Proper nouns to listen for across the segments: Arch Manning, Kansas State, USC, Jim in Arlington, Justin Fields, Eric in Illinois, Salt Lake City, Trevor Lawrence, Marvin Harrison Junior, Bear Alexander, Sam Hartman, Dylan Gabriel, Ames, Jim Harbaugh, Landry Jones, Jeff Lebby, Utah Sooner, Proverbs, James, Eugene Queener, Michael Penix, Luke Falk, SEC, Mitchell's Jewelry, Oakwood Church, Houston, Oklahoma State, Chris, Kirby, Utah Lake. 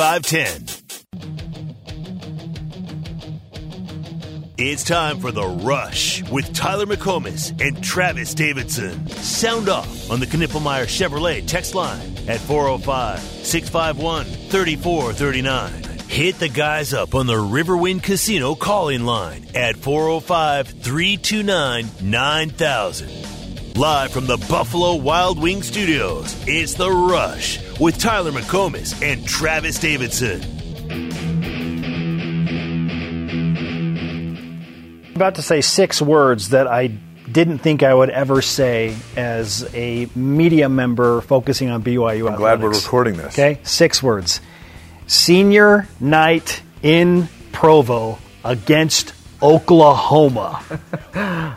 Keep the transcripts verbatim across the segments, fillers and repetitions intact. five ten. It's time for The Rush with Tyler McComas and Travis Davidson. Sound off on the Knippelmeyer Chevrolet text line at four oh five, six five one, three four three nine. Hit the guys up on the Riverwind Casino call-in line at four oh five, three two nine, nine thousand. Live from the Buffalo Wild Wing Studios, it's The Rush with Tyler McComas and Travis Davidson. I'm about to say six words that I didn't think I would ever say as a media member focusing on B Y U. I'm athletics. Glad we're recording this. Okay, six words. Senior night in Provo against Oklahoma.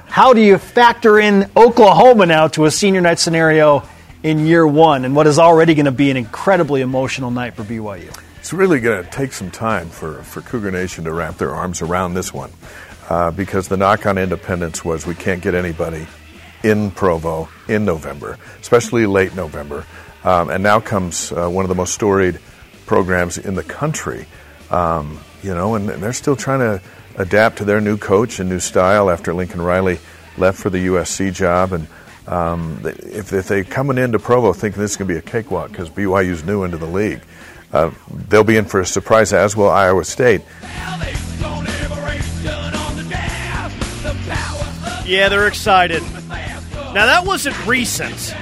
How do you factor in Oklahoma now to a senior night scenario in year one and what is already going to be an incredibly emotional night for B Y U? It's really going to take some time for, for Cougar Nation to wrap their arms around this one uh, because the knock on Independence was we can't get anybody in Provo in November, especially late November. Um, and now comes uh, one of the most storied programs in the country, um, you know, and, and they're still trying to adapt to their new coach and new style after Lincoln Riley left for the U S C job. And um, if, if they're coming into Provo thinking this is going to be a cakewalk because B Y U's new into the league, uh, they'll be in for a surprise, as will Iowa State. Yeah, they're excited. Now, that wasn't recent.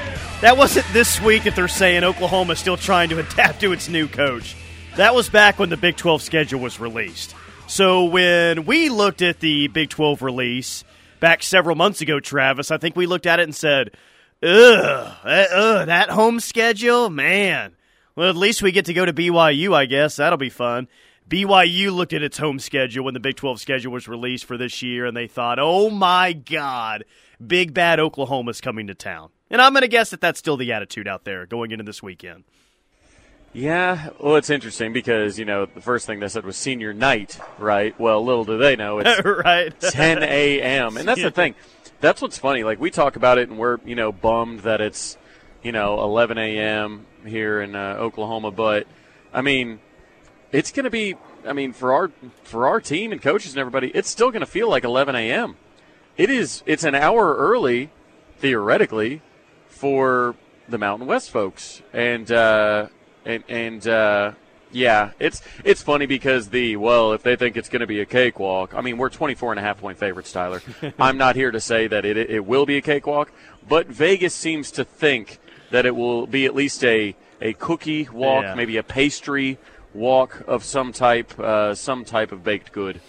That wasn't this week that they're saying Oklahoma's still trying to adapt to its new coach. That was back when the Big twelve schedule was released. So when we looked at the Big twelve release back several months ago, Travis, I think we looked at it and said, ugh, that, uh, that home schedule? Man. Well, at least we get to go to B Y U, I guess. That'll be fun. B Y U looked at its home schedule when the Big twelve schedule was released for this year, and they thought, oh, my God, big bad Oklahoma's coming to town. And I'm going to guess that that's still the attitude out there going into this weekend. Yeah, well, it's interesting because, you know, the first thing they said was senior night, right? Well, little do they know it's right. ten a.m. And that's the thing. That's what's funny. Like, we talk about it and we're, you know, bummed that it's, you know, eleven a.m. here in uh, Oklahoma. But, I mean, it's going to be, I mean, for our for our team and coaches and everybody, it's still going to feel like eleven a.m. It is. It's an hour early, theoretically, for the Mountain West folks, and uh, and and uh, yeah, it's it's funny because the well, if they think it's going to be a cakewalk, I mean, we're twenty-four and a half point favorites, Tyler. I'm not here to say that it it will be a cakewalk, but Vegas seems to think that it will be at least a a cookie walk, yeah. Maybe a pastry walk of some type, uh, some type of baked good.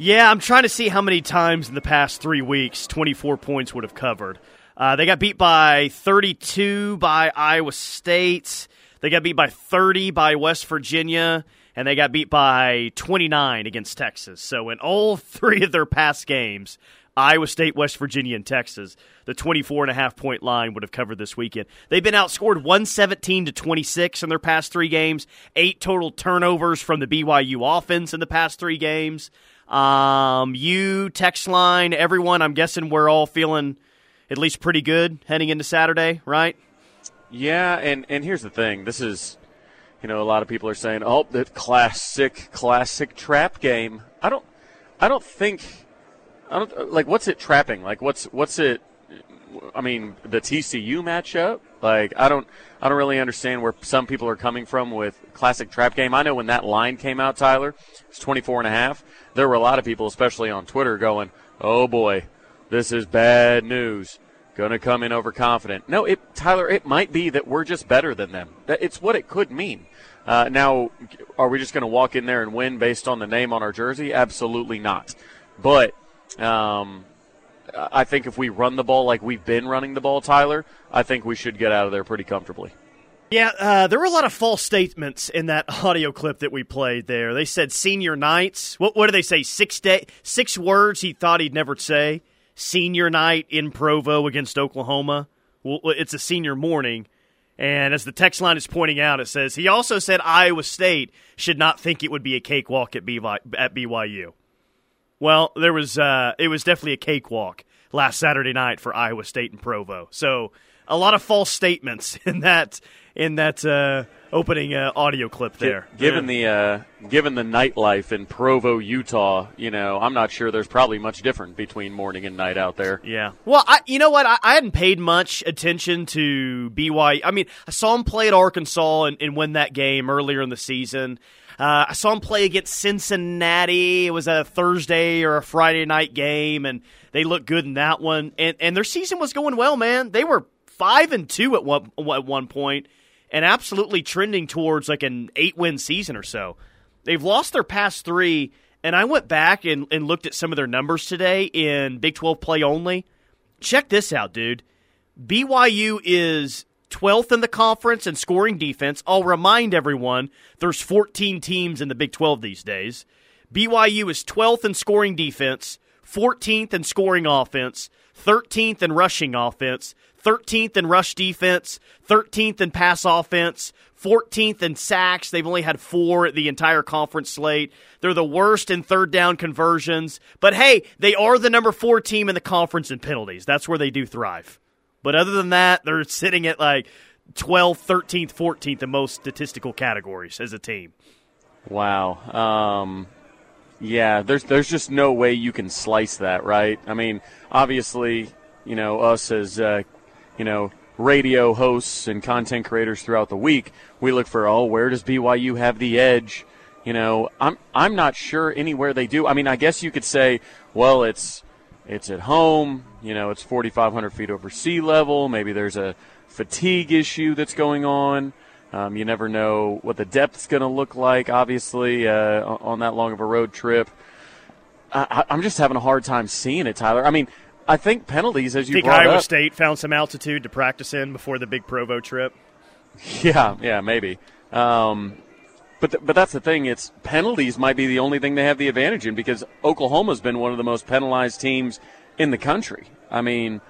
Yeah, I'm trying to see how many times in the past three weeks twenty-four points would have covered. Uh, they got beat by thirty-two by Iowa State. They got beat by thirty by West Virginia. And they got beat by twenty-nine against Texas. So in all three of their past games, Iowa State, West Virginia, and Texas, the twenty-four and a half point line would have covered this weekend. They've been outscored one seventeen to twenty-six in their past three games. Eight total turnovers from the B Y U offense in the past three games. Um, you, text line, everyone, I'm guessing we're all feeling at least pretty good heading into Saturday, right? Yeah, and, and here's the thing. This is, you know, a lot of people are saying, oh, the classic, classic trap game. I don't I don't think, I don't like, what's it trapping? Like, what's what's it, I mean, the T C U matchup? Like, I don't, I don't really understand where some people are coming from with classic trap game. I know when that line came out, Tyler, it's twenty-four and a half. There were a lot of people, especially on Twitter, going, oh, boy. This is bad news. Going to come in overconfident. No, it, Tyler, it might be that we're just better than them. It's what it could mean. Uh, now, are we just going to walk in there and win based on the name on our jersey? Absolutely not. But um, I think if we run the ball like we've been running the ball, Tyler, I think we should get out of there pretty comfortably. Yeah, uh, there were a lot of false statements in that audio clip that we played there. They said senior nights. What, what did they say? Six day, six words he thought he'd never say. Senior night in Provo against Oklahoma. Well, it's a senior morning. And as the text line is pointing out, it says, he also said Iowa State should not think it would be a cakewalk at B Y U. Well, there was uh, it was definitely a cakewalk last Saturday night for Iowa State in Provo. So a lot of false statements in that in that uh, opening uh, audio clip there. Given the uh, given the nightlife in Provo, Utah, you know, I'm not sure there's probably much different between morning and night out there. Yeah. Well, I, you know what? I, I hadn't paid much attention to B Y U. I mean, I saw him play at Arkansas and, and win that game earlier in the season. Uh, I saw him play against Cincinnati. It was a Thursday or a Friday night game, and they looked good in that one. And and their season was going well, man. They were five and two at one at one point, and absolutely trending towards like an eight-win season or so. They've lost their past three, and I went back and, and looked at some of their numbers today in Big twelve play only. Check this out, dude. B Y U is twelfth in the conference in scoring defense. I'll remind everyone, there's fourteen teams in the Big twelve these days. B Y U is twelfth in scoring defense, fourteenth in scoring offense, thirteenth in rushing offense, thirteenth in rush defense, thirteenth in pass offense, fourteenth in sacks. They've only had four at the entire conference slate. They're the worst in third down conversions. But, hey, they are the number four team in the conference in penalties. That's where they do thrive. But other than that, they're sitting at like twelfth, thirteenth, fourteenth in most statistical categories as a team. Wow. Um, yeah, there's, there's just no way you can slice that, right? I mean, obviously, you know, us as uh, – you know, radio hosts and content creators throughout the week, we look for, oh, where does B Y U have the edge? You know, I'm I'm not sure anywhere they do. I mean, I guess you could say, well, it's it's at home, you know, it's forty-five hundred feet over sea level. Maybe there's a fatigue issue that's going on. Um, you never know what the depth's going to look like, obviously, uh, on that long of a road trip. I, I'm just having a hard time seeing it, Tyler. I mean, I think penalties, as you think brought Iowa up, State found some altitude to practice in before the big Provo trip. Yeah, yeah, maybe. Um, but th- but that's the thing. It's penalties might be the only thing they have the advantage in, because Oklahoma's been one of the most penalized teams in the country. I mean,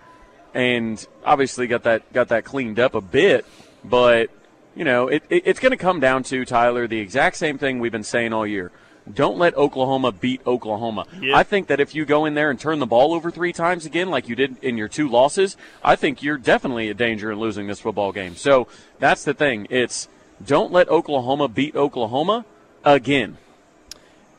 and obviously got that got that cleaned up a bit. But you know, it, it it's going to come down to, Tyler, the exact same thing we've been saying all year. Don't let Oklahoma beat Oklahoma. Yeah. I think that if you go in there and turn the ball over three times again like you did in your two losses, I think you're definitely a danger in losing this football game. So that's the thing. It's don't let Oklahoma beat Oklahoma again.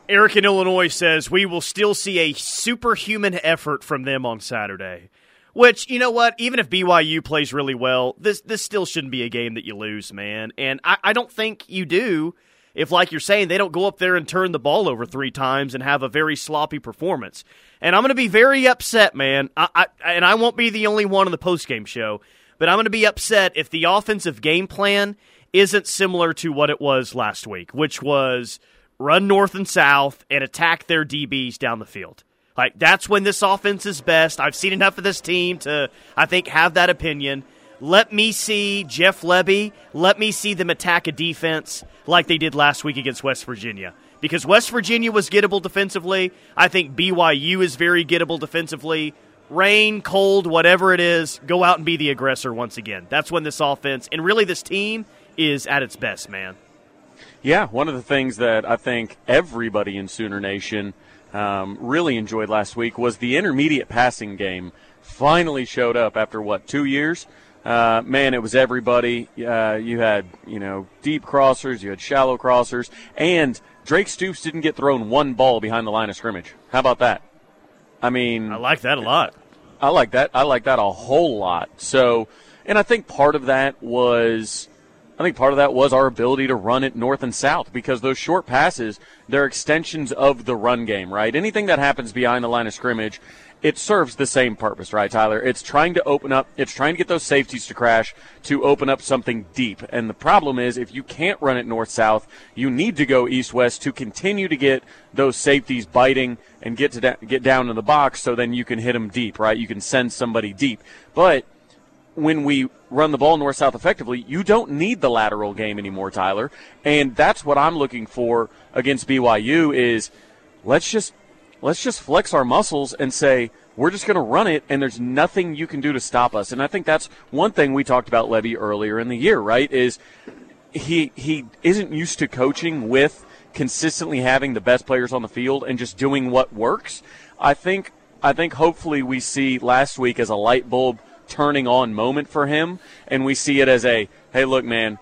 Eric in Illinois says, we will still see a superhuman effort from them on Saturday. Which, you know what, even if B Y U plays really well, this this still shouldn't be a game that you lose, man. And I, I don't think you do. If, like you're saying, they don't go up there and turn the ball over three times and have a very sloppy performance. And I'm going to be very upset, man. I, I, and I won't be the only one on the postgame show, but I'm going to be upset if the offensive game plan isn't similar to what it was last week, which was run north and south and attack their D Bs down the field. Like, that's when this offense is best. I've seen enough of this team to, I think, have that opinion. Let me see Jeff Lebby. Let me see them attack a defense like they did last week against West Virginia. Because West Virginia was gettable defensively. I think B Y U is very gettable defensively. Rain, cold, whatever it is, go out and be the aggressor once again. That's when this offense, and really this team, is at its best, man. Yeah, one of the things that I think everybody in Sooner Nation um, really enjoyed last week was the intermediate passing game finally showed up after, what, two years? Uh, man, it was everybody. Uh, you had, you know, deep crossers, you had shallow crossers, and Drake Stoops didn't get thrown one ball behind the line of scrimmage. How about that? I mean, I like that a lot. I like that. I like that a whole lot. So, and I think part of that was, I think part of that was our ability to run it north and south, because those short passes, they're extensions of the run game, right? Anything that happens behind the line of scrimmage, it serves the same purpose, right, Tyler? It's trying to open up, it's trying to get those safeties to crash to open up something deep. And the problem is, if you can't run it north-south, you need to go east-west to continue to get those safeties biting and get to da- get down to the box, so then you can hit them deep, right? You can send somebody deep. But when we run the ball north-south effectively, you don't need the lateral game anymore, Tyler. And that's what I'm looking for against B Y U is, let's just Let's just flex our muscles and say, we're just going to run it, and there's nothing you can do to stop us. And I think that's one thing we talked about Lebby earlier in the year, right, is he he isn't used to coaching with consistently having the best players on the field and just doing what works. I think I think hopefully we see last week as a light bulb turning on moment for him, and we see it as a, hey, look, man,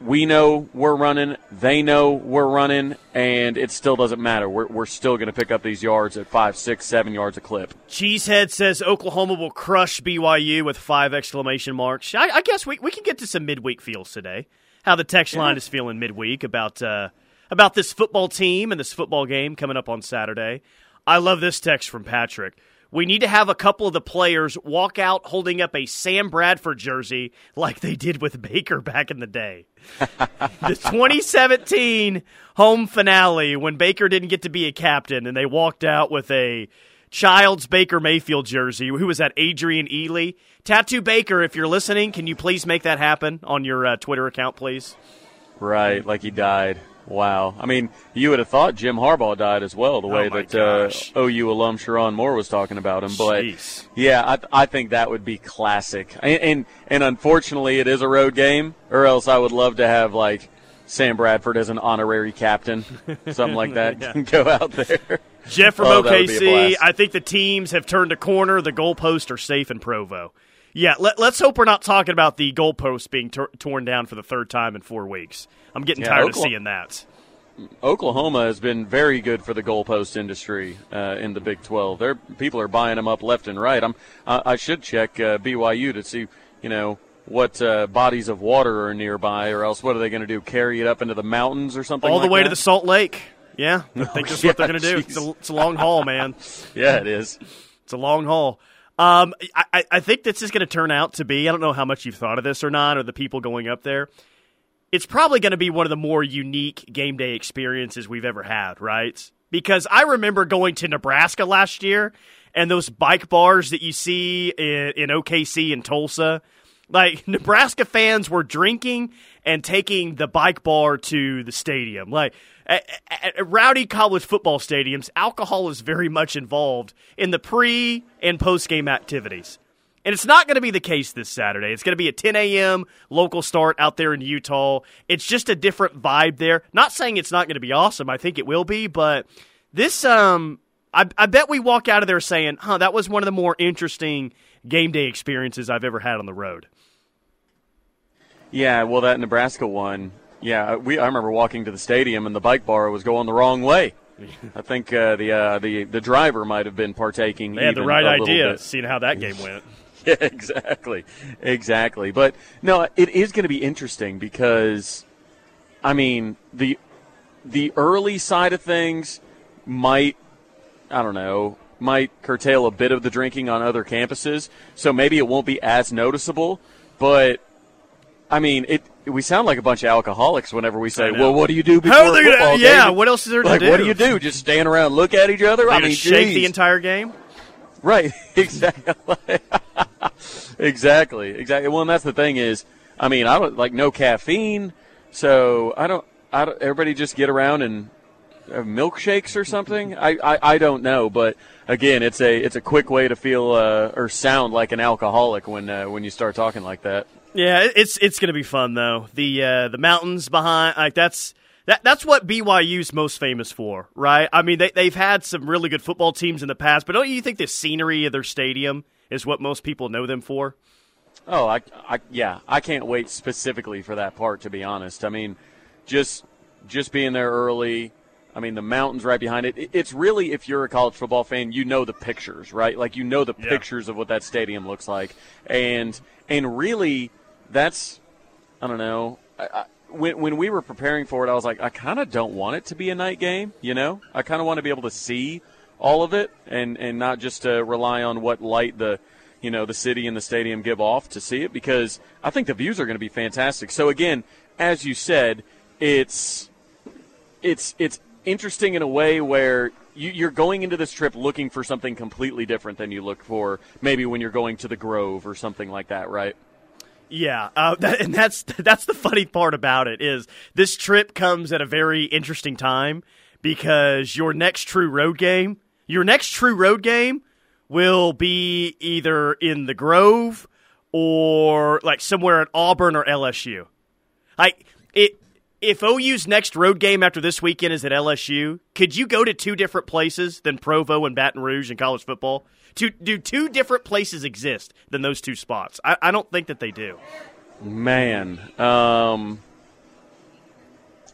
we know we're running, they know we're running, and it still doesn't matter. We're, we're still going to pick up these yards at five, six, seven yards a clip. Cheesehead says Oklahoma will crush B Y U with five exclamation marks. I, I guess we, we can get to some midweek feels today, how the text line yeah. is feeling midweek about uh, about this football team and this football game coming up on Saturday. I love this text from Patrick. We need to have a couple of the players walk out holding up a Sam Bradford jersey like they did with Baker back in the day. The twenty seventeen home finale when Baker didn't get to be a captain and they walked out with a child's Baker Mayfield jersey. Who was that? Adrian Ely. Tattoo Baker, if you're listening, can you please make that happen on your uh, Twitter account, please? Right, like he died. Wow. I mean, you would have thought Jim Harbaugh died as well, the way oh that uh, O U alum Sharon Moore was talking about him. But, Jeez. yeah, I, th- I think that would be classic. And, and and unfortunately, it is a road game, or else I would love to have, like, Sam Bradford as an honorary captain, something like that, yeah. go out there. Jeff from oh, O K C, I think the teams have turned a corner. The goalposts are safe in Provo. Yeah, let, let's hope we're not talking about the goalposts being tor- torn down for the third time in four weeks. I'm getting yeah, tired Oklahoma, of seeing that. Oklahoma has been very good for the goalpost industry uh, in the Big twelve. They're, people are buying them up left and right. I'm, I, I should check uh, B Y U to see, you know, what uh, bodies of water are nearby, or else what are they going to do, carry it up into the mountains or something like that? All the way to the Salt Lake. Yeah, I think that's what they're going to do. It's a, it's a long haul, man. Yeah, it is. It's a long haul. Um, I, I think this is going to turn out to be, I don't know how much you've thought of this or not, or the people going up there. It's probably going to be one of the more unique game day experiences we've ever had, right? Because I remember going to Nebraska last year and those bike bars that you see in, in O K C and Tulsa. Like, Nebraska fans were drinking and taking the bike bar to the stadium. Like, at, at, at rowdy college football stadiums, alcohol is very much involved in the pre- and post-game activities. And it's not going to be the case this Saturday. It's going to be a ten a.m. local start out there in Utah. It's just a different vibe there. Not saying it's not going to be awesome. I think it will be. But this, um, I, I bet we walk out of there saying, huh, that was one of the more interesting game day experiences I've ever had on the road. Yeah, well, that Nebraska one, yeah, we I remember walking to the stadium and the bike bar was going the wrong way. I think uh, the uh, the the driver might have been partaking. They had the right idea, seeing how that game went. Yeah, exactly, exactly. But no, it is going to be interesting because, I mean, the the early side of things might, I don't know, might curtail a bit of the drinking on other campuses. So maybe it won't be as noticeable, but. I mean, it. We sound like a bunch of alcoholics whenever we say, "Well, what do you do before How are they football gonna, yeah, game? What else is there to like, do? What do you do? Just stand around, and look at each other? Are I mean, shake geez. the entire game." Right. Exactly. exactly. Exactly. Well, and that's the thing is, I mean, I don't like no caffeine, so I don't. I don't, everybody just get around and have milkshakes or something. I, I, I don't know, but again, it's a it's a quick way to feel uh, or sound like an alcoholic when uh, when you start talking like that. Yeah, it's it's going to be fun though. The uh, the mountains behind, like that's that that's what B Y U's most famous for, right? I mean, they they've had some really good football teams in the past, but don't you think the scenery of their stadium is what most people know them for? Oh, I, I yeah, I can't wait specifically for that part, to be honest. I mean, just just being there early. I mean, the mountains right behind it. It's really, if you're a college football fan, you know the pictures, right? Like you know the yeah. pictures of what that stadium looks like, and and really. That's, I don't know, I, I, when when we were preparing for it, I was like, I kind of don't want it to be a night game, you know? I kind of want to be able to see all of it and, and not just uh, rely on what light the, you know, the city and the stadium give off to see it, because I think the views are going to be fantastic. So, again, as you said, it's it's it's interesting in a way where you, you're going into this trip looking for something completely different than you look for maybe when you're going to the Grove or something like that, right? Yeah, uh, that, and that's that's the funny part about it is this trip comes at a very interesting time because your next true road game, your next true road game will be either in the Grove or like somewhere at Auburn or L S U. Like it, if O U's next road game after this weekend is at L S U, could you go to two different places than Provo and Baton Rouge in college football? To, do two different places exist than those two spots? I, I don't think that they do. Man. Um,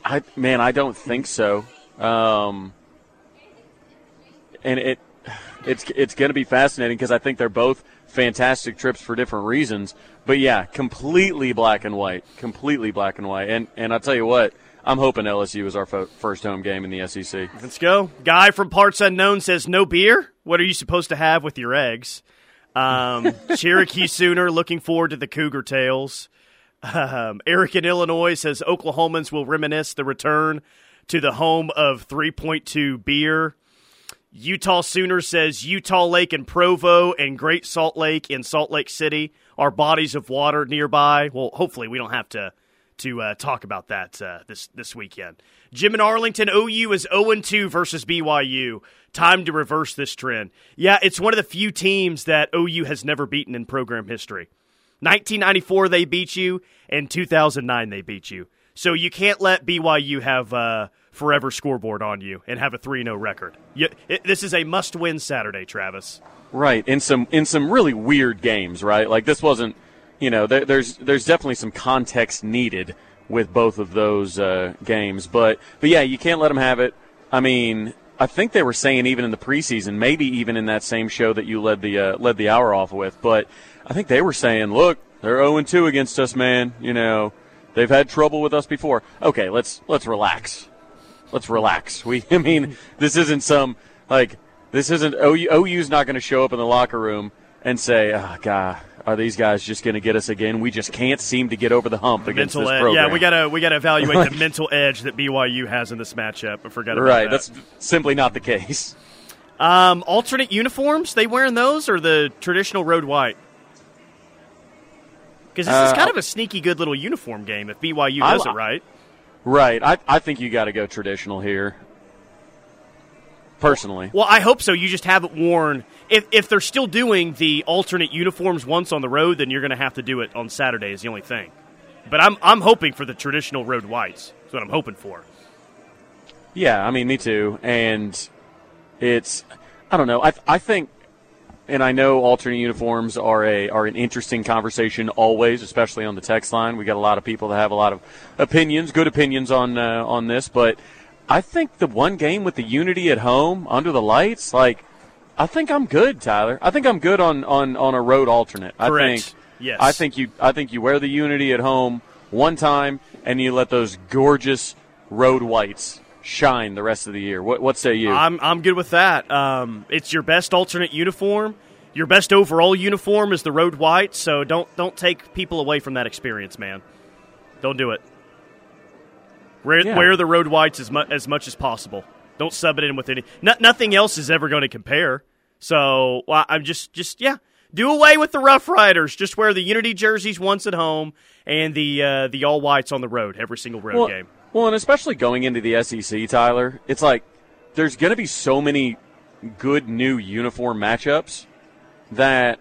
I man, I don't think so. Um, and it it's it's going to be fascinating because I think they're both fantastic trips for different reasons. But yeah, completely black and white, completely black and white. And and I'll tell you what, I'm hoping L S U is our fo- first home game in the S E C. Let's go. Guy from Parts Unknown says, no beer? What are you supposed to have with your eggs? Um, Cherokee Sooner, looking forward to the Cougar Tales. Um, Eric in Illinois says, Oklahomans will reminisce the return to the home of three point two beer. Utah Sooner says, Utah Lake in Provo and Great Salt Lake in Salt Lake City are bodies of water nearby. Well, hopefully we don't have to to uh, talk about that uh, this, this weekend. Jim in Arlington, O U is oh and two versus B Y U. Time to reverse this trend. Yeah, it's one of the few teams that O U has never beaten in program history. nineteen ninety-four they beat you, and two thousand nine they beat you. So you can't let B Y U have a forever scoreboard on you and have a three and oh record. You, it, this is a must-win Saturday, Travis. Right, in some in some really weird games, right? Like this wasn't... You know, there, there's there's definitely some context needed with both of those uh, games, but but yeah, you can't let them have it. I mean, I think they were saying even in the preseason, maybe even in that same show that you led the uh, led the hour off with, but I think they were saying, look, they're oh and two against us, man. You know, they've had trouble with us before. Okay, let's let's relax, let's relax. We, I mean, this isn't some like this isn't O U, O U's not going to show up in the locker room and say, oh God. Are these guys just going to get us again? We just can't seem to get over the hump against mental this ed- program. Yeah, we gotta we gotta evaluate like, the mental edge that B Y U has in this matchup. I forgot about right, that. Right, that's simply not the case. Um, alternate uniforms, they wearing those or the traditional road white? Because this uh, is kind of a sneaky good little uniform game if B Y U does I, it right. Right, I, I think you got to go traditional here. Personally. Well, I hope so. You just haven't worn if if they're still doing the alternate uniforms once on the road, then you're going to have to do it on Saturday is the only thing. But I'm I'm hoping for the traditional road whites. That's what I'm hoping for. Yeah, I mean, me too. And it's I don't know. I I think and I know alternate uniforms are a are an interesting conversation always, especially on the text line. We got a lot of people that have a lot of opinions, good opinions on uh, on this, but I think the one game with the unity at home, under the lights, like, I think I'm good, Tyler. I think I'm good on, on, on a road alternate. I Correct. think yes. I think you I think you wear the unity at home one time and you let those gorgeous road whites shine the rest of the year. What what say you? I'm I'm good with that. Um, it's your best alternate uniform. Your best overall uniform is the road white, so don't don't take people away from that experience, man. Don't do it. Wear, yeah. wear the road whites as, mu- as much as possible. Don't sub it in with any. No- nothing else is ever going to compare. So well, I'm just, just yeah. Do away with the Rough Riders. Just wear the Unity jerseys once at home and the uh, the all whites on the road every single road well, game. Well, and especially going into the S E C, Tyler, it's like there's going to be so many good new uniform matchups that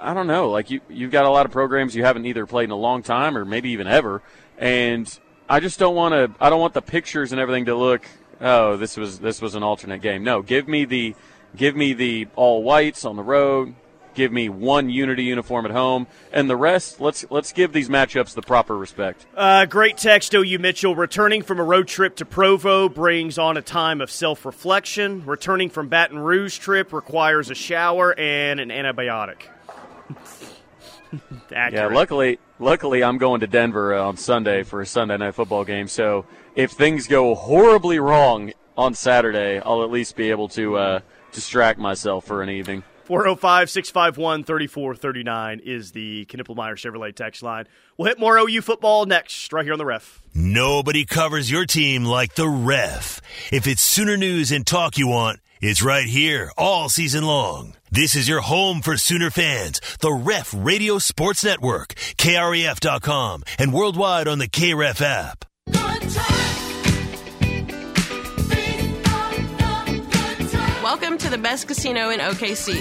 I don't know. Like you, you've got a lot of programs you haven't either played in a long time or maybe even ever, and. I just don't want to. I don't want the pictures and everything to look. Oh, this was this was an alternate game. No, give me the, give me the all whites on the road. Give me one unity uniform at home, and the rest. Let's let's give these matchups the proper respect. Uh, great text, O U Mitchell. Returning from a road trip to Provo brings on a time of self reflection. Returning from Baton Rouge trip requires a shower and an antibiotic. Accurate. Yeah, luckily, luckily, I'm going to Denver on Sunday for a Sunday night football game. So if things go horribly wrong on Saturday, I'll at least be able to uh, distract myself for an evening. four oh five, six five one, three four three nine is the Knippelmeyer Chevrolet text line. We'll hit more O U football next, right here on The Ref. Nobody covers your team like The Ref. If it's Sooner news and talk you want, it's right here all season long. This is your home for Sooner fans, the Ref Radio Sports Network, K R E F dot com, and worldwide on the K R E F app. Good times. Big fun, fun, good times. Welcome to the best casino in O K C.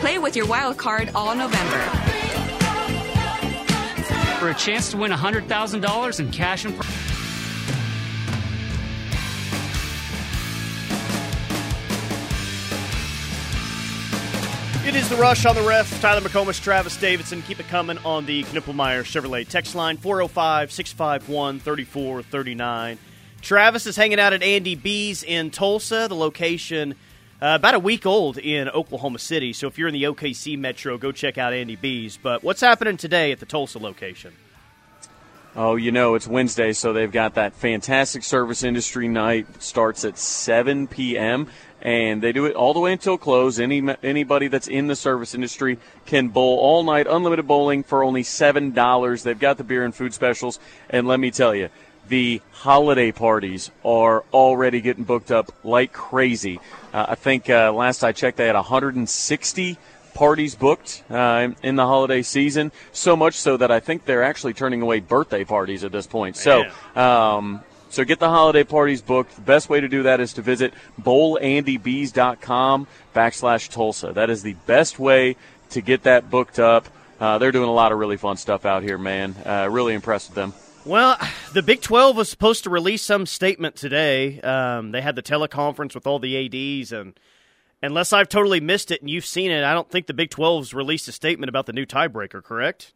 Play with your wild card all November. For a chance to win one hundred thousand dollars in cash and prizes. It is The Rush on the Ref. Tyler McComas, Travis Davidson. Keep it coming on the Knippelmeyer Chevrolet text line, four oh five, six five one, three four three nine. Travis is hanging out at Andy B's in Tulsa, the location uh, about a week old in Oklahoma City. So if you're in the O K C metro, go check out Andy B's. But what's happening today at the Tulsa location? Oh, you know, it's Wednesday, so they've got that fantastic service industry night. It starts at seven p.m., and they do it all the way until close. Any Anybody that's in the service industry can bowl all night, unlimited bowling for only seven dollars. They've got the beer and food specials. And let me tell you, the holiday parties are already getting booked up like crazy. Uh, I think uh, last I checked, they had one hundred sixty parties booked uh, in the holiday season, so much so that I think they're actually turning away birthday parties at this point. Man. So, um So get the holiday parties booked. The best way to do that is to visit bowlandyb's.com backslash Tulsa. That is the best way to get that booked up. Uh, they're doing a lot of really fun stuff out here, man. Uh, really impressed with them. Well, the Big twelve was supposed to release some statement today. Um, they had the teleconference with all the A Ds, and unless I've totally missed it and you've seen it, I don't think the Big twelve's released a statement about the new tiebreaker, correct?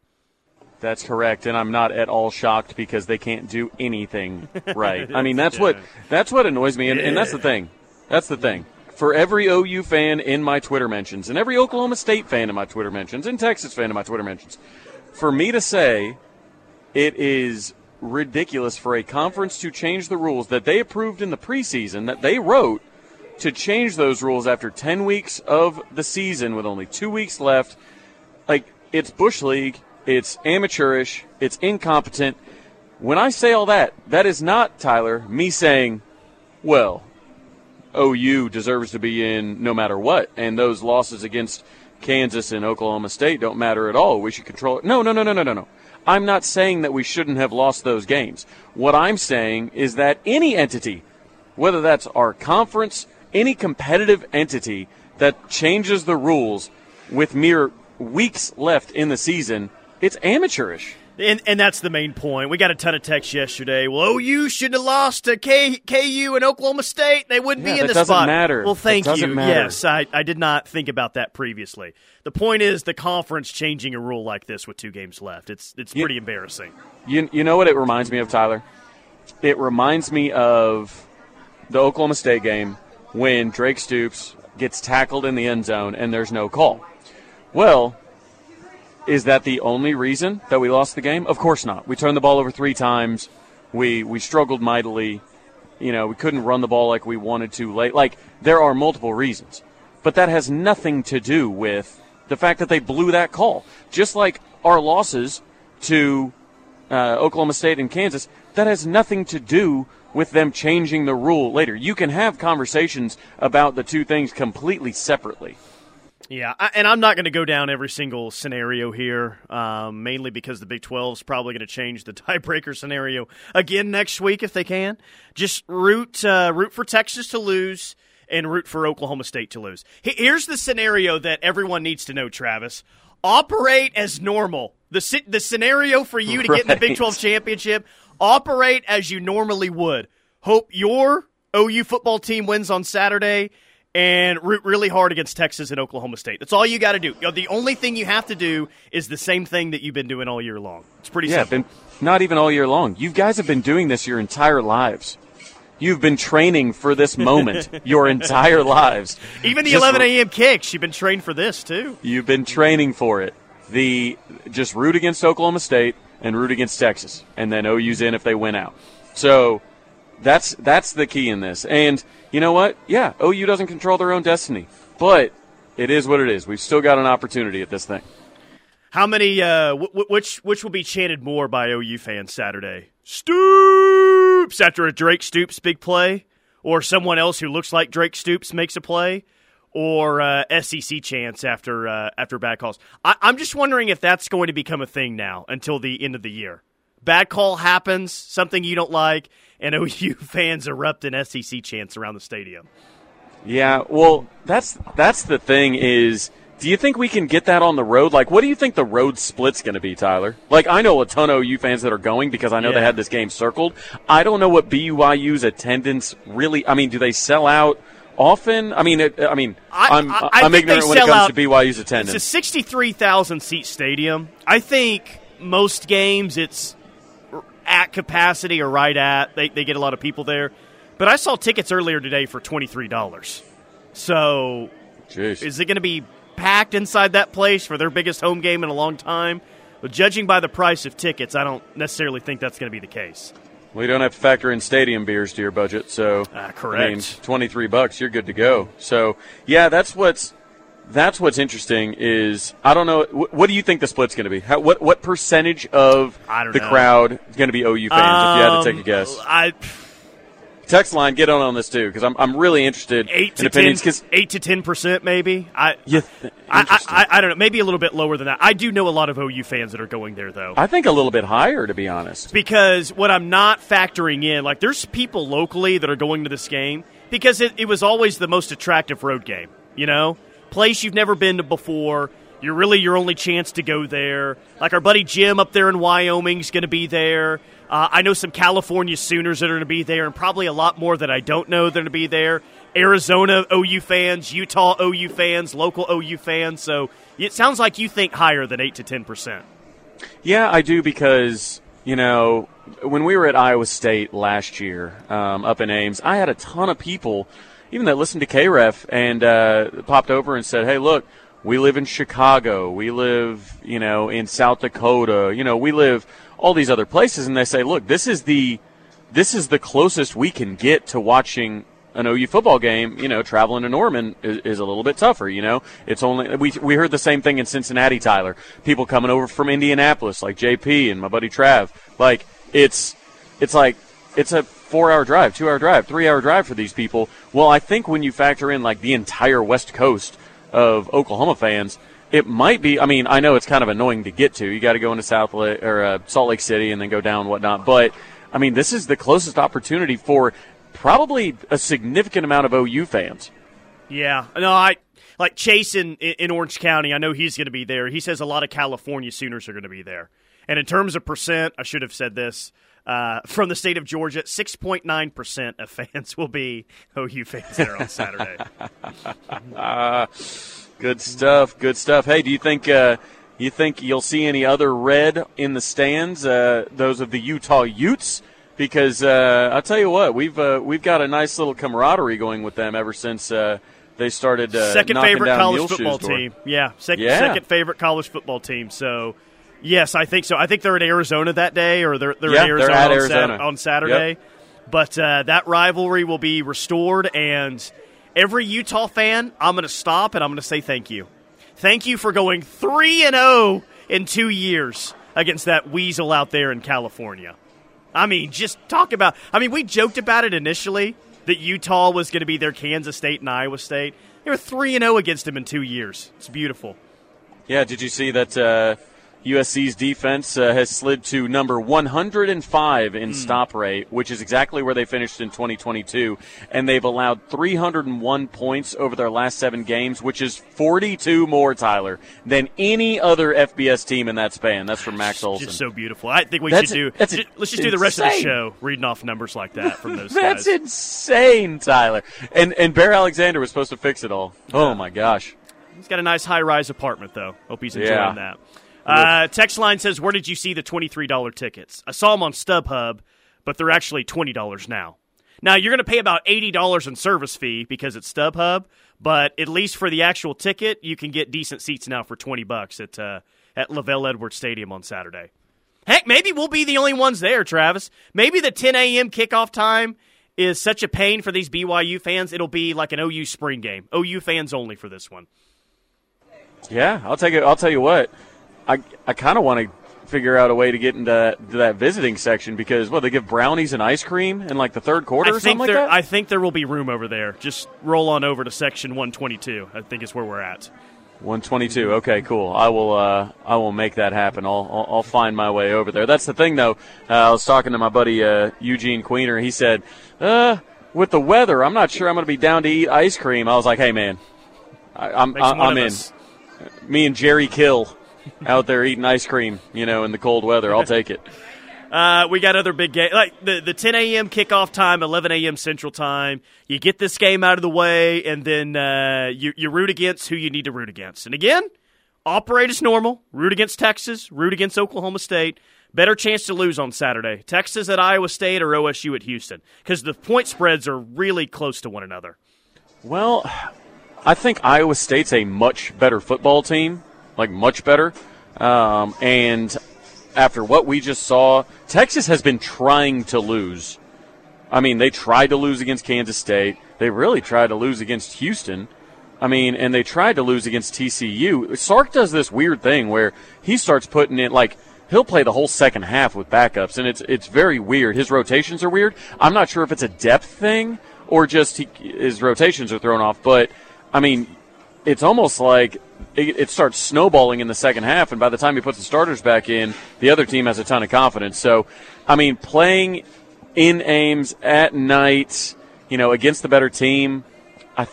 That's correct, and I'm not at all shocked because they can't do anything right. I mean, that's yeah. what that's what annoys me, and, yeah. and that's the thing. That's the thing. For every O U fan in my Twitter mentions, and every Oklahoma State fan in my Twitter mentions, and Texas fan in my Twitter mentions, for me to say it is ridiculous for a conference to change the rules that they approved in the preseason, that they wrote, to change those rules after ten weeks of the season with only two weeks left. Like, it's Bush League. It's amateurish. It's incompetent. When I say all that, that is not, Tyler, me saying, well, O U deserves to be in no matter what, and those losses against Kansas and Oklahoma State don't matter at all. We should control it. No, no, no, no, no, no, no. I'm not saying that we shouldn't have lost those games. What I'm saying is that any entity, whether that's our conference, any competitive entity that changes the rules with mere weeks left in the season, it's amateurish. And, and that's the main point. We got a ton of texts yesterday. Well, O U should have lost to K, K U and Oklahoma State. They wouldn't yeah, be in the spot. That doesn't matter. Well, thank you. Matter. Yes, I, I did not think about that previously. The point is the conference changing a rule like this with two games left. It's it's pretty you, embarrassing. You, you know what it reminds me of, Tyler? It reminds me of the Oklahoma State game when Drake Stoops gets tackled in the end zone and there's no call. Well, is that the only reason that we lost the game? Of course not. We turned the ball over three times. We we struggled mightily. You know, we couldn't run the ball like we wanted to late. Like, there are multiple reasons. But that has nothing to do with the fact that they blew that call. Just like our losses to uh, Oklahoma State and Kansas, that has nothing to do with them changing the rule later. You can have conversations about the two things completely separately. Yeah, and I'm not going to go down every single scenario here, um, mainly because the Big twelve is probably going to change the tiebreaker scenario again next week if they can. Just root uh, root for Texas to lose and root for Oklahoma State to lose. Here's the scenario that everyone needs to know, Travis. Operate as normal. The the scenario for you to right. get in the Big twelve championship, operate as you normally would. Hope your O U football team wins on Saturday and root really hard against Texas and Oklahoma State. That's all you got to do. You know, the only thing you have to do is the same thing that you've been doing all year long. It's pretty yeah, simple. Yeah, not even all year long. You guys have been doing this your entire lives. You've been training for this moment your entire lives. Even the just eleven a.m. kicks, you've been trained for this too. You've been training for it. The just root against Oklahoma State and root against Texas, and then O U's in if they win out. So that's that's the key in this. And you know what? Yeah, O U doesn't control their own destiny, but it is what it is. We've still got an opportunity at this thing. How many? Uh, w- which which will be chanted more by O U fans Saturday? Stoops after a Drake Stoops big play, or someone else who looks like Drake Stoops makes a play, or uh, S E C chants after uh, after bad calls. I- I'm just wondering if that's going to become a thing now until the end of the year. Bad call happens, something you don't like, and O U fans erupt in S E C chants around the stadium. Yeah, well, that's that's the thing is, do you think we can get that on the road? Like, what do you think the road split's going to be, Tyler? Like, I know a ton of O U fans that are going because I know yeah. they had this game circled. I don't know what B Y U's attendance really – I mean, do they sell out? often? I mean, it, I mean, I, I'm, I, I I'm ignorant when it comes out, to B Y U's attendance. It's a sixty-three thousand seat stadium. I think most games it's at capacity or right at. They they get a lot of people there, but I saw tickets earlier today for twenty-three dollars. So, jeez. Is it going to be packed inside that place for their biggest home game in a long time? But judging by the price of tickets, I don't necessarily think that's going to be the case. Well, you don't have to factor in stadium beers to your budget, so ah, correct. I mean, twenty-three bucks, you're good to go. So, yeah, that's what's that's what's interesting is I don't know. Wh- what do you think the split's going to be? How, what what percentage of the know. crowd is going to be O U fans? Um, if you had to take a guess, I text line get on on this too because I'm I'm really interested eight in to opinions because eight to ten percent maybe. I, th- I, I I I don't know. Maybe a little bit lower than that. I do know a lot of O U fans that are going there though. I think a little bit higher to be honest. Because what I'm not factoring in, like there's people locally that are going to this game because it, it was always the most attractive road game. You know. Place you've never been to before. You're really your only chance to go there. Like our buddy Jim up there in Wyoming's going to be there. Uh, I know some California Sooners that are going to be there, and probably a lot more that I don't know that are going to be there. Arizona O U fans, Utah O U fans, local O U fans. So it sounds like you think higher than eight to ten percent. Yeah, I do because you know when we were at Iowa State last year um, up in Ames, I had a ton of people. Even that listened to K R E F and uh, popped over and said, hey, look, we live in Chicago. We live, you know, in South Dakota. You know, we live all these other places. And they say, look, this is the this is the closest we can get to watching an O U football game. You know, traveling to Norman is, is a little bit tougher, you know. It's only we, – we heard the same thing in Cincinnati, Tyler. People coming over from Indianapolis like J P and my buddy Trav. Like, it's it's like it's a – four-hour drive, two-hour drive, three-hour drive for these people. Well, I think when you factor in, like, the entire west coast of Oklahoma fans, it might be – I mean, I know it's kind of annoying to get to. You got to go into South La- or uh, Salt Lake City and then go down and whatnot. But, I mean, this is the closest opportunity for probably a significant amount of O U fans. Yeah. No, I – like Chase in, in Orange County, I know he's going to be there. He says a lot of California Sooners are going to be there. And in terms of percent, I should have said this. Uh, from the state of Georgia, six point nine percent of fans will be O U fans there on Saturday. uh, good stuff, good stuff. Hey, do you think uh, you think you'll see any other red in the stands? Uh, those of the Utah Utes, because uh, I'll tell you what, we've uh, we've got a nice little camaraderie going with them ever since uh, they started. Uh, second favorite college football team, yeah. Second, yeah. Second favorite college football team. So. Yes, I think so. I think they're in Arizona that day, or they're, they're yep, in Arizona, they're at Arizona. On, Sat- on Saturday. Yep. But uh, that rivalry will be restored, and every Utah fan, I'm going to stop and I'm going to say thank you. Thank you for going three and oh in two years against that weasel out there in California. I mean, just talk about – I mean, we joked about it initially that Utah was going to be their Kansas State and Iowa State. They were three and oh against them in two years. It's beautiful. Yeah, did you see that uh – U S C's defense uh, has slid to number one hundred five in mm. stop rate, which is exactly where they finished in twenty twenty-two, and they've allowed three hundred one points over their last seven games, which is forty-two more, Tyler, than any other F B S team in that span. That's from Max Olson. Just so beautiful. I think we that's should do. A, just, a, let's just do insane. The rest of the show reading off numbers like that from those that's guys. That's insane, Tyler. And and Bear Alexander was supposed to fix it all. Yeah. Oh my gosh. He's got a nice high-rise apartment though. Hope he's enjoying yeah. that. Uh, text line says, where did you see the twenty-three dollars tickets? I saw them on StubHub, but they're actually twenty dollars now. Now, you're going to pay about eighty dollars in service fee because it's StubHub, but at least for the actual ticket, you can get decent seats now for twenty bucks at uh, at Lavelle Edwards Stadium on Saturday. Heck, maybe we'll be the only ones there, Travis. Maybe the ten a.m. kickoff time is such a pain for these B Y U fans, it'll be like an O U spring game. O U fans only for this one. Yeah, I'll take it. I'll tell you what. I, I kind of want to figure out a way to get into that, to that visiting section because, well, they give brownies and ice cream in, like, the third quarter I or something there, like that? I think there will be room over there. Just roll on over to section one twenty-two, I think is where we're at. one twenty-two, okay, cool. I will uh, I will make that happen. I'll, I'll I'll find my way over there. That's the thing, though. Uh, I was talking to my buddy uh, Eugene Queener. He said, uh, with the weather, I'm not sure I'm going to be down to eat ice cream. I was like, hey, man, I, I'm, I, I'm in. Us. Me and Jerry Kill. Out there eating ice cream, you know, in the cold weather. I'll take it. Uh, we got other big games. Like the, the ten a.m. kickoff time, eleven a.m. Central time. You get this game out of the way, and then uh, you, you root against who you need to root against. And again, operate as normal. Root against Texas. Root against Oklahoma State. Better chance to lose on Saturday. Texas at Iowa State or O S U at Houston, because the point spreads are really close to one another. Well, I think Iowa State's a much better football team, like much better. Um, and after what we just saw, Texas has been trying to lose. I mean, they tried to lose against Kansas State. They really tried to lose against Houston. I mean, and they tried to lose against T C U. Sark does this weird thing where he starts putting in, like, he'll play the whole second half with backups, and it's it's very weird. His rotations are weird. I'm not sure if it's a depth thing or just he, his rotations are thrown off, but, I mean, it's almost like it, it starts snowballing in the second half, and by the time he puts the starters back in, the other team has a ton of confidence. So, I mean, playing in Ames at night, you know, against the better team, I,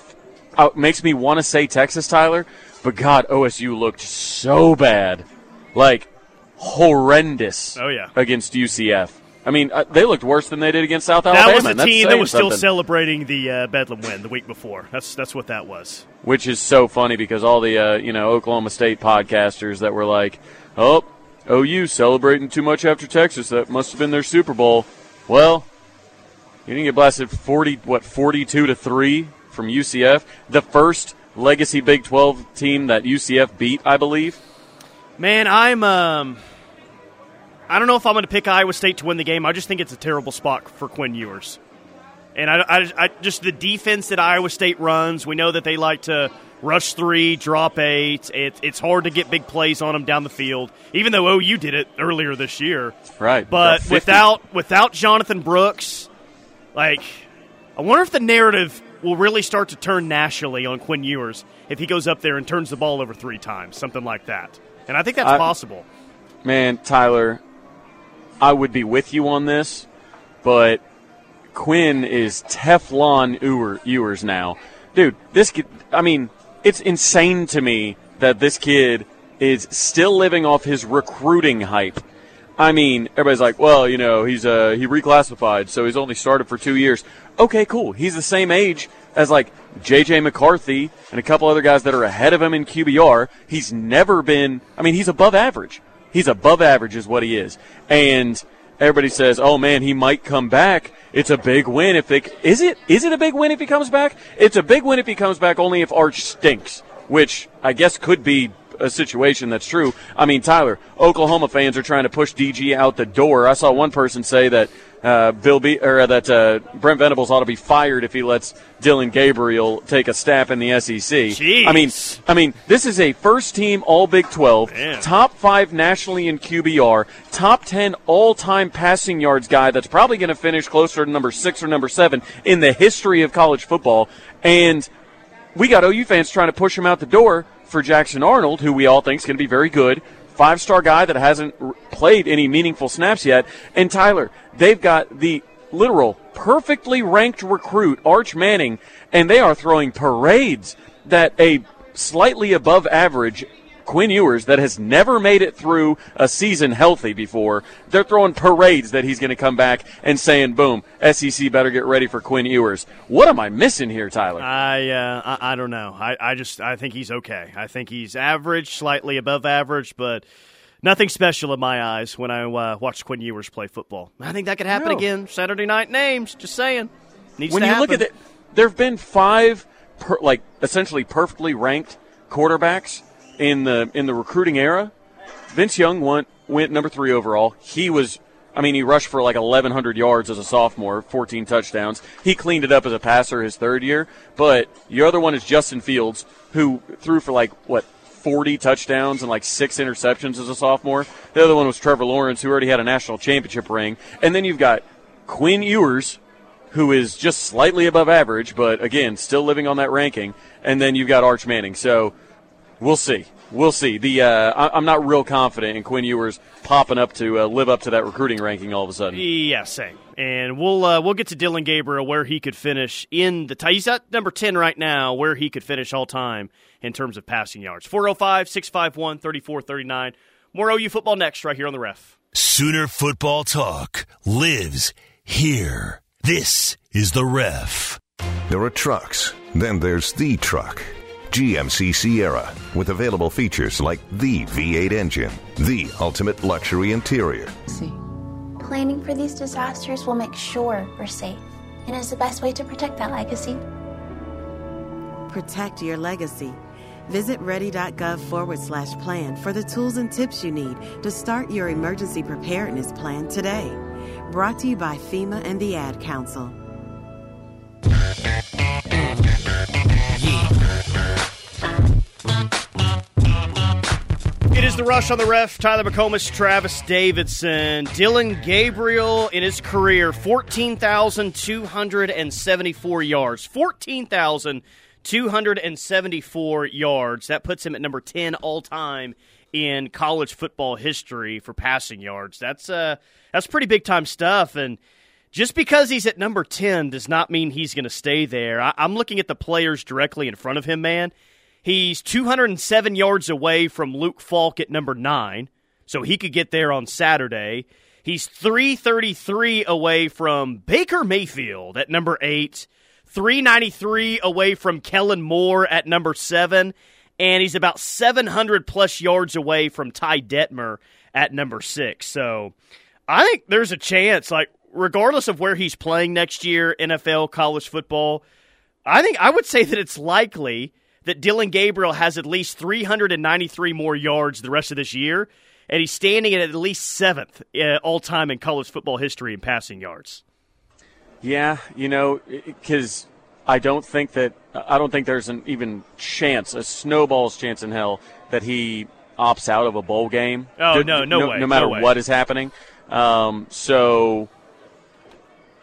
I, makes me want to say Texas, Tyler, but, God, O S U looked so bad. Like, horrendous. Oh, yeah. Against U C F. I mean, they looked worse than they did against South Alabama. That was the team that was still celebrating the uh, Bedlam win the week before. That's that's what that was. Which is so funny because all the uh, you know Oklahoma State podcasters that were like, "Oh, O U celebrating too much after Texas. That must have been their Super Bowl." Well, you didn't get blasted forty what forty-two to three from U C F, the first legacy Big twelve team that U C F beat, I believe. Man, I'm um. I don't know if I'm going to pick Iowa State to win the game. I just think it's a terrible spot for Quinn Ewers. And I, I, I, just the defense that Iowa State runs, we know that they like to rush three, drop eight. It, it's hard to get big plays on them down the field, even though O U did it earlier this year. Right. But without without Jonathan Brooks, like, I wonder if the narrative will really start to turn nationally on Quinn Ewers if he goes up there and turns the ball over three times, something like that. And I think that's I, possible. Man, Tyler, I would be with you on this, but Quinn is Teflon Ewers now. Dude, this kid, I mean, it's insane to me that this kid is still living off his recruiting hype. I mean, everybody's like, well, you know, he's uh, he reclassified, so he's only started for two years. Okay, cool. He's the same age as, like, J J. McCarthy and a couple other guys that are ahead of him in Q B R. He's never been – I mean, he's above average. He's above average is what he is. And everybody says, oh, man, he might come back. It's a big win if they – is it? Is it a big win if he comes back? It's a big win if he comes back only if Arch stinks, which I guess could be a situation that's true. I mean, Tyler, Oklahoma fans are trying to push D G out the door. I saw one person say that uh, Bill Be- or that uh, Brent Venables ought to be fired if he lets Dylan Gabriel take a snap in the S E C. Jeez. I mean, I mean, this is a first-team All Big twelve, man. Top five nationally in Q B R, top ten all-time passing yards guy that's probably going to finish closer to number six or number seven in the history of college football, and we got O U fans trying to push him out the door for Jackson Arnold, who we all think is going to be very good, five-star guy that hasn't played any meaningful snaps yet. And Tyler, they've got the literal perfectly ranked recruit, Arch Manning, and they are throwing parades that a slightly above average Quinn Ewers that has never made it through a season healthy before, they're throwing parades that he's going to come back and saying, boom, S E C better get ready for Quinn Ewers. What am I missing here, Tyler? I uh, I, I don't know. I, I just I think he's okay. I think he's average, slightly above average, but nothing special in my eyes when I uh, watch Quinn Ewers play football. I think that could happen no. again Saturday night in Ames, just saying. Needs when to you happen. Look at it, there have been five, per, like, essentially perfectly ranked quarterbacks in the in the recruiting era. Vince Young went, went number three overall. He was, I mean, he rushed for like eleven hundred yards as a sophomore, fourteen touchdowns. He cleaned it up as a passer his third year. But your other one is Justin Fields, who threw for like, what, forty touchdowns and like six interceptions as a sophomore. The other one was Trevor Lawrence, who already had a national championship ring. And then you've got Quinn Ewers, who is just slightly above average, but again, still living on that ranking. And then you've got Arch Manning. So, We'll see. We'll see. The uh, I'm not real confident in Quinn Ewers popping up to uh, live up to that recruiting ranking all of a sudden. Yeah, same. And we'll uh, we'll get to Dylan Gabriel, where he could finish in the t- – he's at number ten right now, where he could finish all time in terms of passing yards. four oh five, six five one, three four three nine. More O U football next right here on The Ref. Sooner football talk lives here. This is The Ref. There are trucks, then there's the truck. G M C Sierra, with available features like the V eight engine, the ultimate luxury interior. See. Planning for these disasters will make sure we're safe and is the best way to protect that legacy. Protect your legacy. Visit ready.gov forward slash plan for the tools and tips you need to start your emergency preparedness plan today. Brought to you by FEMA and the Ad Council. It is The Rush on The Ref. Tyler McComas, Travis Davidson, Dylan Gabriel in his career, fourteen thousand two hundred seventy-four yards. fourteen thousand two hundred seventy-four yards. That puts him at number ten all-time in college football history for passing yards. That's uh, that's pretty big-time stuff, and just because he's at number ten does not mean he's going to stay there. I- I'm looking at the players directly in front of him, man. He's two hundred seven yards away from Luke Falk at number nine, so he could get there on Saturday. He's three thirty-three away from Baker Mayfield at number eight, three ninety-three away from Kellen Moore at number seven, and he's about seven hundred plus yards away from Ty Detmer at number six. So I think there's a chance, like, regardless of where he's playing next year, N F L, college football, I think I would say that it's likely that Dylan Gabriel has at least three ninety-three more yards the rest of this year, and he's standing at at least seventh uh, all-time in college football history in passing yards. Yeah, you know, because I don't think that I don't think there's an even chance, a snowball's chance in hell, that he opts out of a bowl game. Oh, no, no, no way. No matter no way. what is happening. Um, so,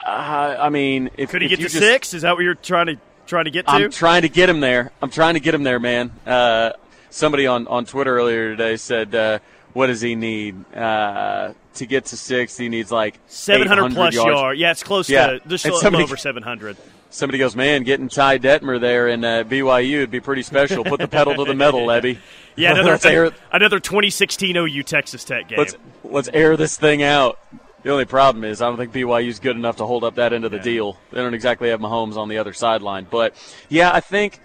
uh, I mean, if could he if get you to just, six? Is that what you're trying to trying to get to? I'm trying to get him there. I'm trying to get him there, man. Uh, somebody on, on Twitter earlier today said, uh, what does he need? Uh, To get to six, he needs like seven hundred plus yards. Yard. Yeah, it's close yeah. to just somebody, over seven hundred. Somebody goes, man, getting Ty Detmer there in uh, B Y U would be pretty special. Put the pedal to the metal, Lebby. Yeah, another let's air, another twenty sixteen O U Texas Tech game. Let's, let's air this thing out. The only problem is I don't think B Y U's good enough to hold up that end of the yeah. deal. They don't exactly have Mahomes on the other sideline. But, yeah, I think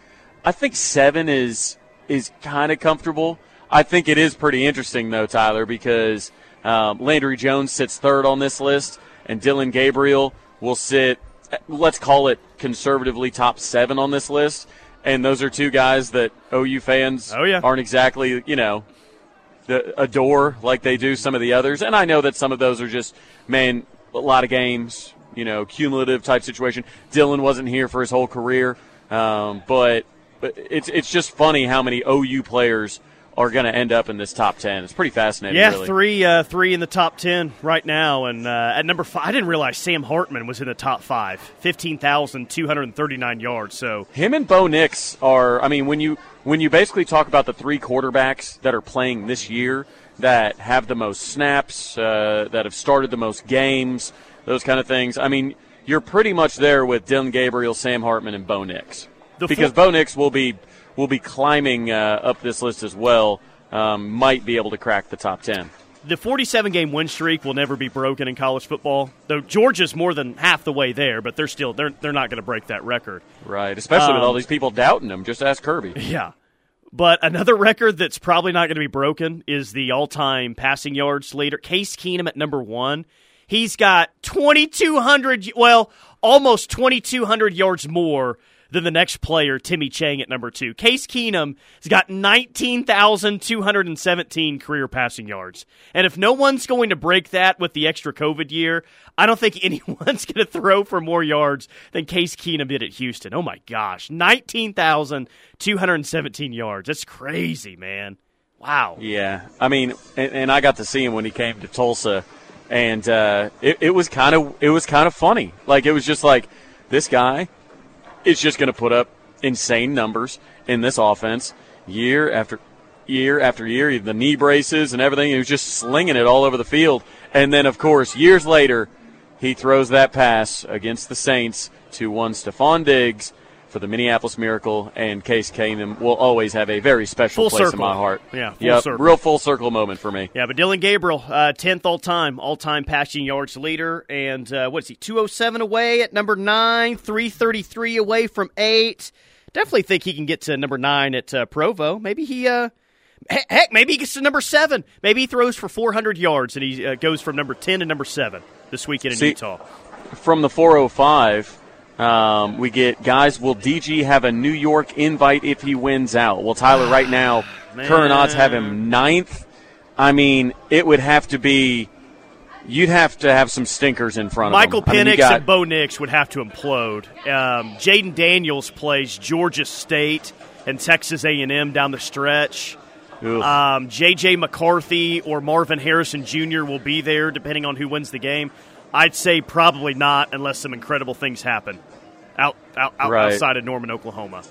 I think seven is is kind of comfortable. I think it is pretty interesting, though, Tyler, because – Um, Landry Jones sits third on this list, and Dylan Gabriel will sit, let's call it conservatively, top seven on this list. And those are two guys that O U fans oh, yeah. aren't exactly, you know, the, adore like they do some of the others. And I know that some of those are just, man, a lot of games, you know, cumulative type situation. Dylan wasn't here for his whole career, um, but, but it's it's just funny how many O U players are going to end up in this top ten. It's pretty fascinating, yeah, really. Yeah, three, uh, three in the top ten right now. And uh, at number five, I didn't realize Sam Hartman was in the top five, fifteen thousand two hundred thirty-nine yards. So him and Bo Nix are, I mean, when you when you basically talk about the three quarterbacks that are playing this year that have the most snaps, uh, that have started the most games, those kind of things, I mean, you're pretty much there with Dylan Gabriel, Sam Hartman, and Bo Nix. The because four- Bo Nix will be... will be climbing uh, up this list as well, um, might be able to crack the top ten. The forty-seven game win streak will never be broken in college football, though Georgia's more than half the way there, but they're still they're they're not going to break that record. Right, especially um, with all these people doubting them. Just ask Kirby. Yeah. But another record that's probably not going to be broken is the all-time passing yards leader, Case Keenum at number one. He's got twenty-two hundred, well, almost twenty-two hundred yards more than the next player, Timmy Chang, at number two. Case Keenum has got nineteen thousand two hundred seventeen career passing yards. And if no one's going to break that with the extra COVID year, I don't think anyone's going to throw for more yards than Case Keenum did at Houston. Oh, my gosh. nineteen thousand two hundred seventeen yards. That's crazy, man. Wow. Yeah. I mean, and, and I got to see him when he came to Tulsa, and uh, it, it was kind of it was kind of funny. Like, it was just like, this guy – it's just going to put up insane numbers in this offense year after year after year. The knee braces and everything, he was just slinging it all over the field. And then, of course, years later, he throws that pass against the Saints to one Stephon Diggs for the Minneapolis Miracle and Case Keenum will always have a very special full place circle. in my heart. Yeah, full yep, circle. Real full circle moment for me. Yeah, but Dylan Gabriel, uh, tenth all-time, all-time passing yards leader. And uh, what is he, two oh seven away at number nine, three thirty-three away from eight. Definitely think he can get to number nine at uh, Provo. Maybe he uh, – heck, maybe he gets to number seven. Maybe he throws for four hundred yards and he uh, goes from number ten to number seven this weekend in See, Utah. From the four oh five – Um, we get, guys, will D G have a New York invite if he wins out? Well, Tyler, right now, Man. current odds have him ninth. I mean, it would have to be – you'd have to have some stinkers in front Michael of him. Michael Penix I mean, got, and Bo Nix would have to implode. Um, Jaden Daniels plays Georgia State and Texas A and M down the stretch. Um, J J. McCarthy or Marvin Harrison Junior will be there, depending on who wins the game. I'd say probably not unless some incredible things happen out, out, out right. outside of Norman, Oklahoma.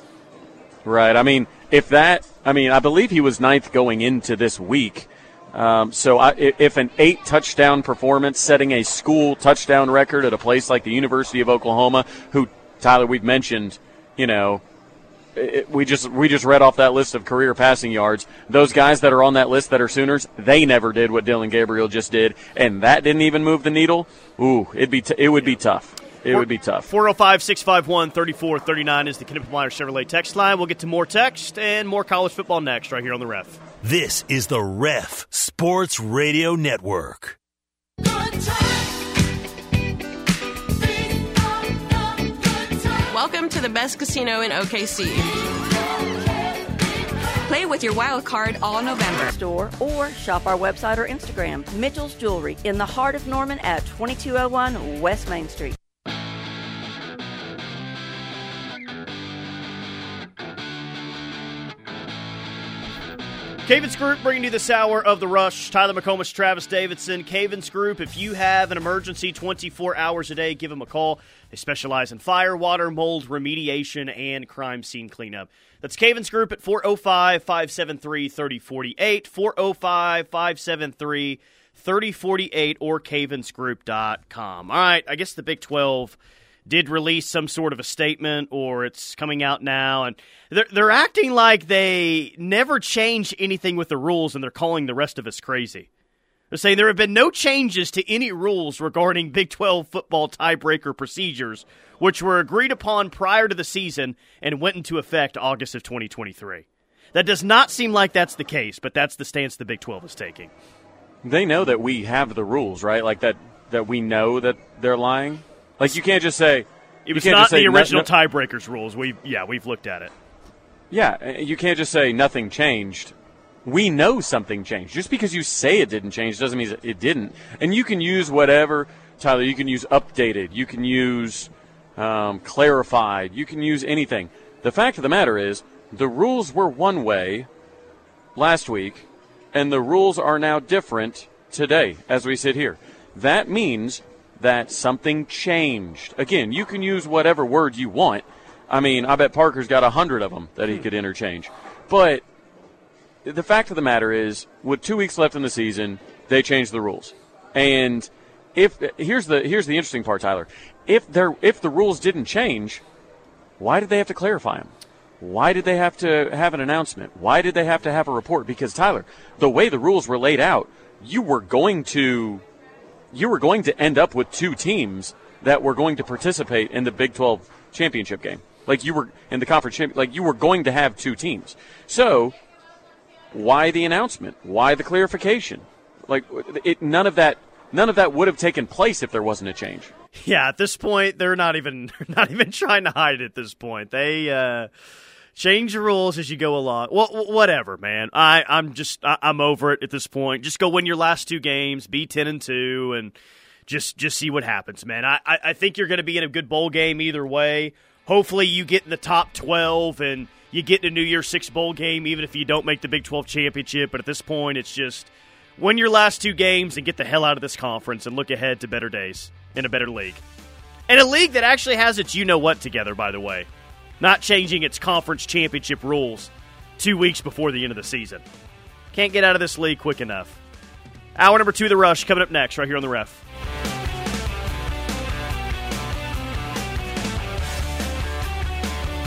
Right. I mean, if that – I mean, I believe he was ninth going into this week. Um, so I, if an eight-touchdown performance setting a school touchdown record at a place like the University of Oklahoma, who, Tyler, we've mentioned, you know, it, we just we just read off that list of career passing yards. Those guys that are on that list that are Sooners, they never did what Dylan Gabriel just did, and that didn't even move the needle. Ooh, it'd be t- it would be tough. It Four, would be tough. four oh five, six five one, three four three nine is the Knippelmeyer Chevrolet text line. We'll get to more text and more college football next right here on The Ref. This is The Ref Sports Radio Network. Good time. Welcome to the best casino in O K C. Play with your wild card all November. Store or shop our website or Instagram. Mitchell's Jewelry in the heart of Norman at twenty-two oh one West Main Street. Cavens Group bringing you this hour of The Rush. Tyler McComas, Travis Davidson. Cavens Group, if you have an emergency twenty-four hours a day, give them a call. They specialize in fire, water, mold, remediation, and crime scene cleanup. That's Cavens Group at four oh five, five seven three, three oh four eight, four oh five, five seven three, three oh four eight, or cavens group dot com. All right, I guess the Big twelve did release some sort of a statement, or it's coming out now, and they're, they're acting like they never change anything with the rules, and they're calling the rest of us crazy. They're saying there have been no changes to any rules regarding Big twelve football tiebreaker procedures, which were agreed upon prior to the season and went into effect August of twenty twenty-three. That does not seem like that's the case, but that's the stance the Big twelve is taking. They know that we have the rules, right? Like that, that we know that they're lying? Like, you can't just say... It was not the original no, no, tiebreakers rules. We Yeah, we've looked at it. Yeah, you can't just say nothing changed. We know something changed. Just because you say it didn't change doesn't mean it didn't. And you can use whatever, Tyler, you can use updated, you can use um, clarified, you can use anything. The fact of the matter is the rules were one way last week, and the rules are now different today as we sit here. That means... that something changed. Again, you can use whatever word you want. I mean, I bet Parker's got a hundred of them that he could interchange. But the fact of the matter is, with two weeks left in the season, they changed the rules. And if here's the here's the interesting part, Tyler. If there if the rules didn't change, why did they have to clarify them? Why did they have to have an announcement? Why did they have to have a report? Because, Tyler, the way the rules were laid out, you were going to... you were going to end up with two teams that were going to participate in the Big twelve championship game. Like you were in the conference champ, like you were going to have two teams. So why the announcement? Why the clarification? Like it, none of that, none of that would have taken place if there wasn't a change. Yeah, at this point, they're not even, they're not even trying to hide it at this point. They, uh, change the rules as you go along. Well, whatever, man. I, I'm just I, I'm over it at this point. Just go win your last two games, be ten and two, and just just see what happens, man. I, I think you're going to be in a good bowl game either way. Hopefully, you get in the top twelve and you get in a New Year's Six bowl game, even if you don't make the Big twelve championship. But at this point, it's just win your last two games and get the hell out of this conference and look ahead to better days in a better league, and a league that actually has its you know what together. By the way. Not changing its conference championship rules two weeks before the end of the season. Can't get out of this league quick enough. Hour number two of The Rush coming up next right here on The Ref.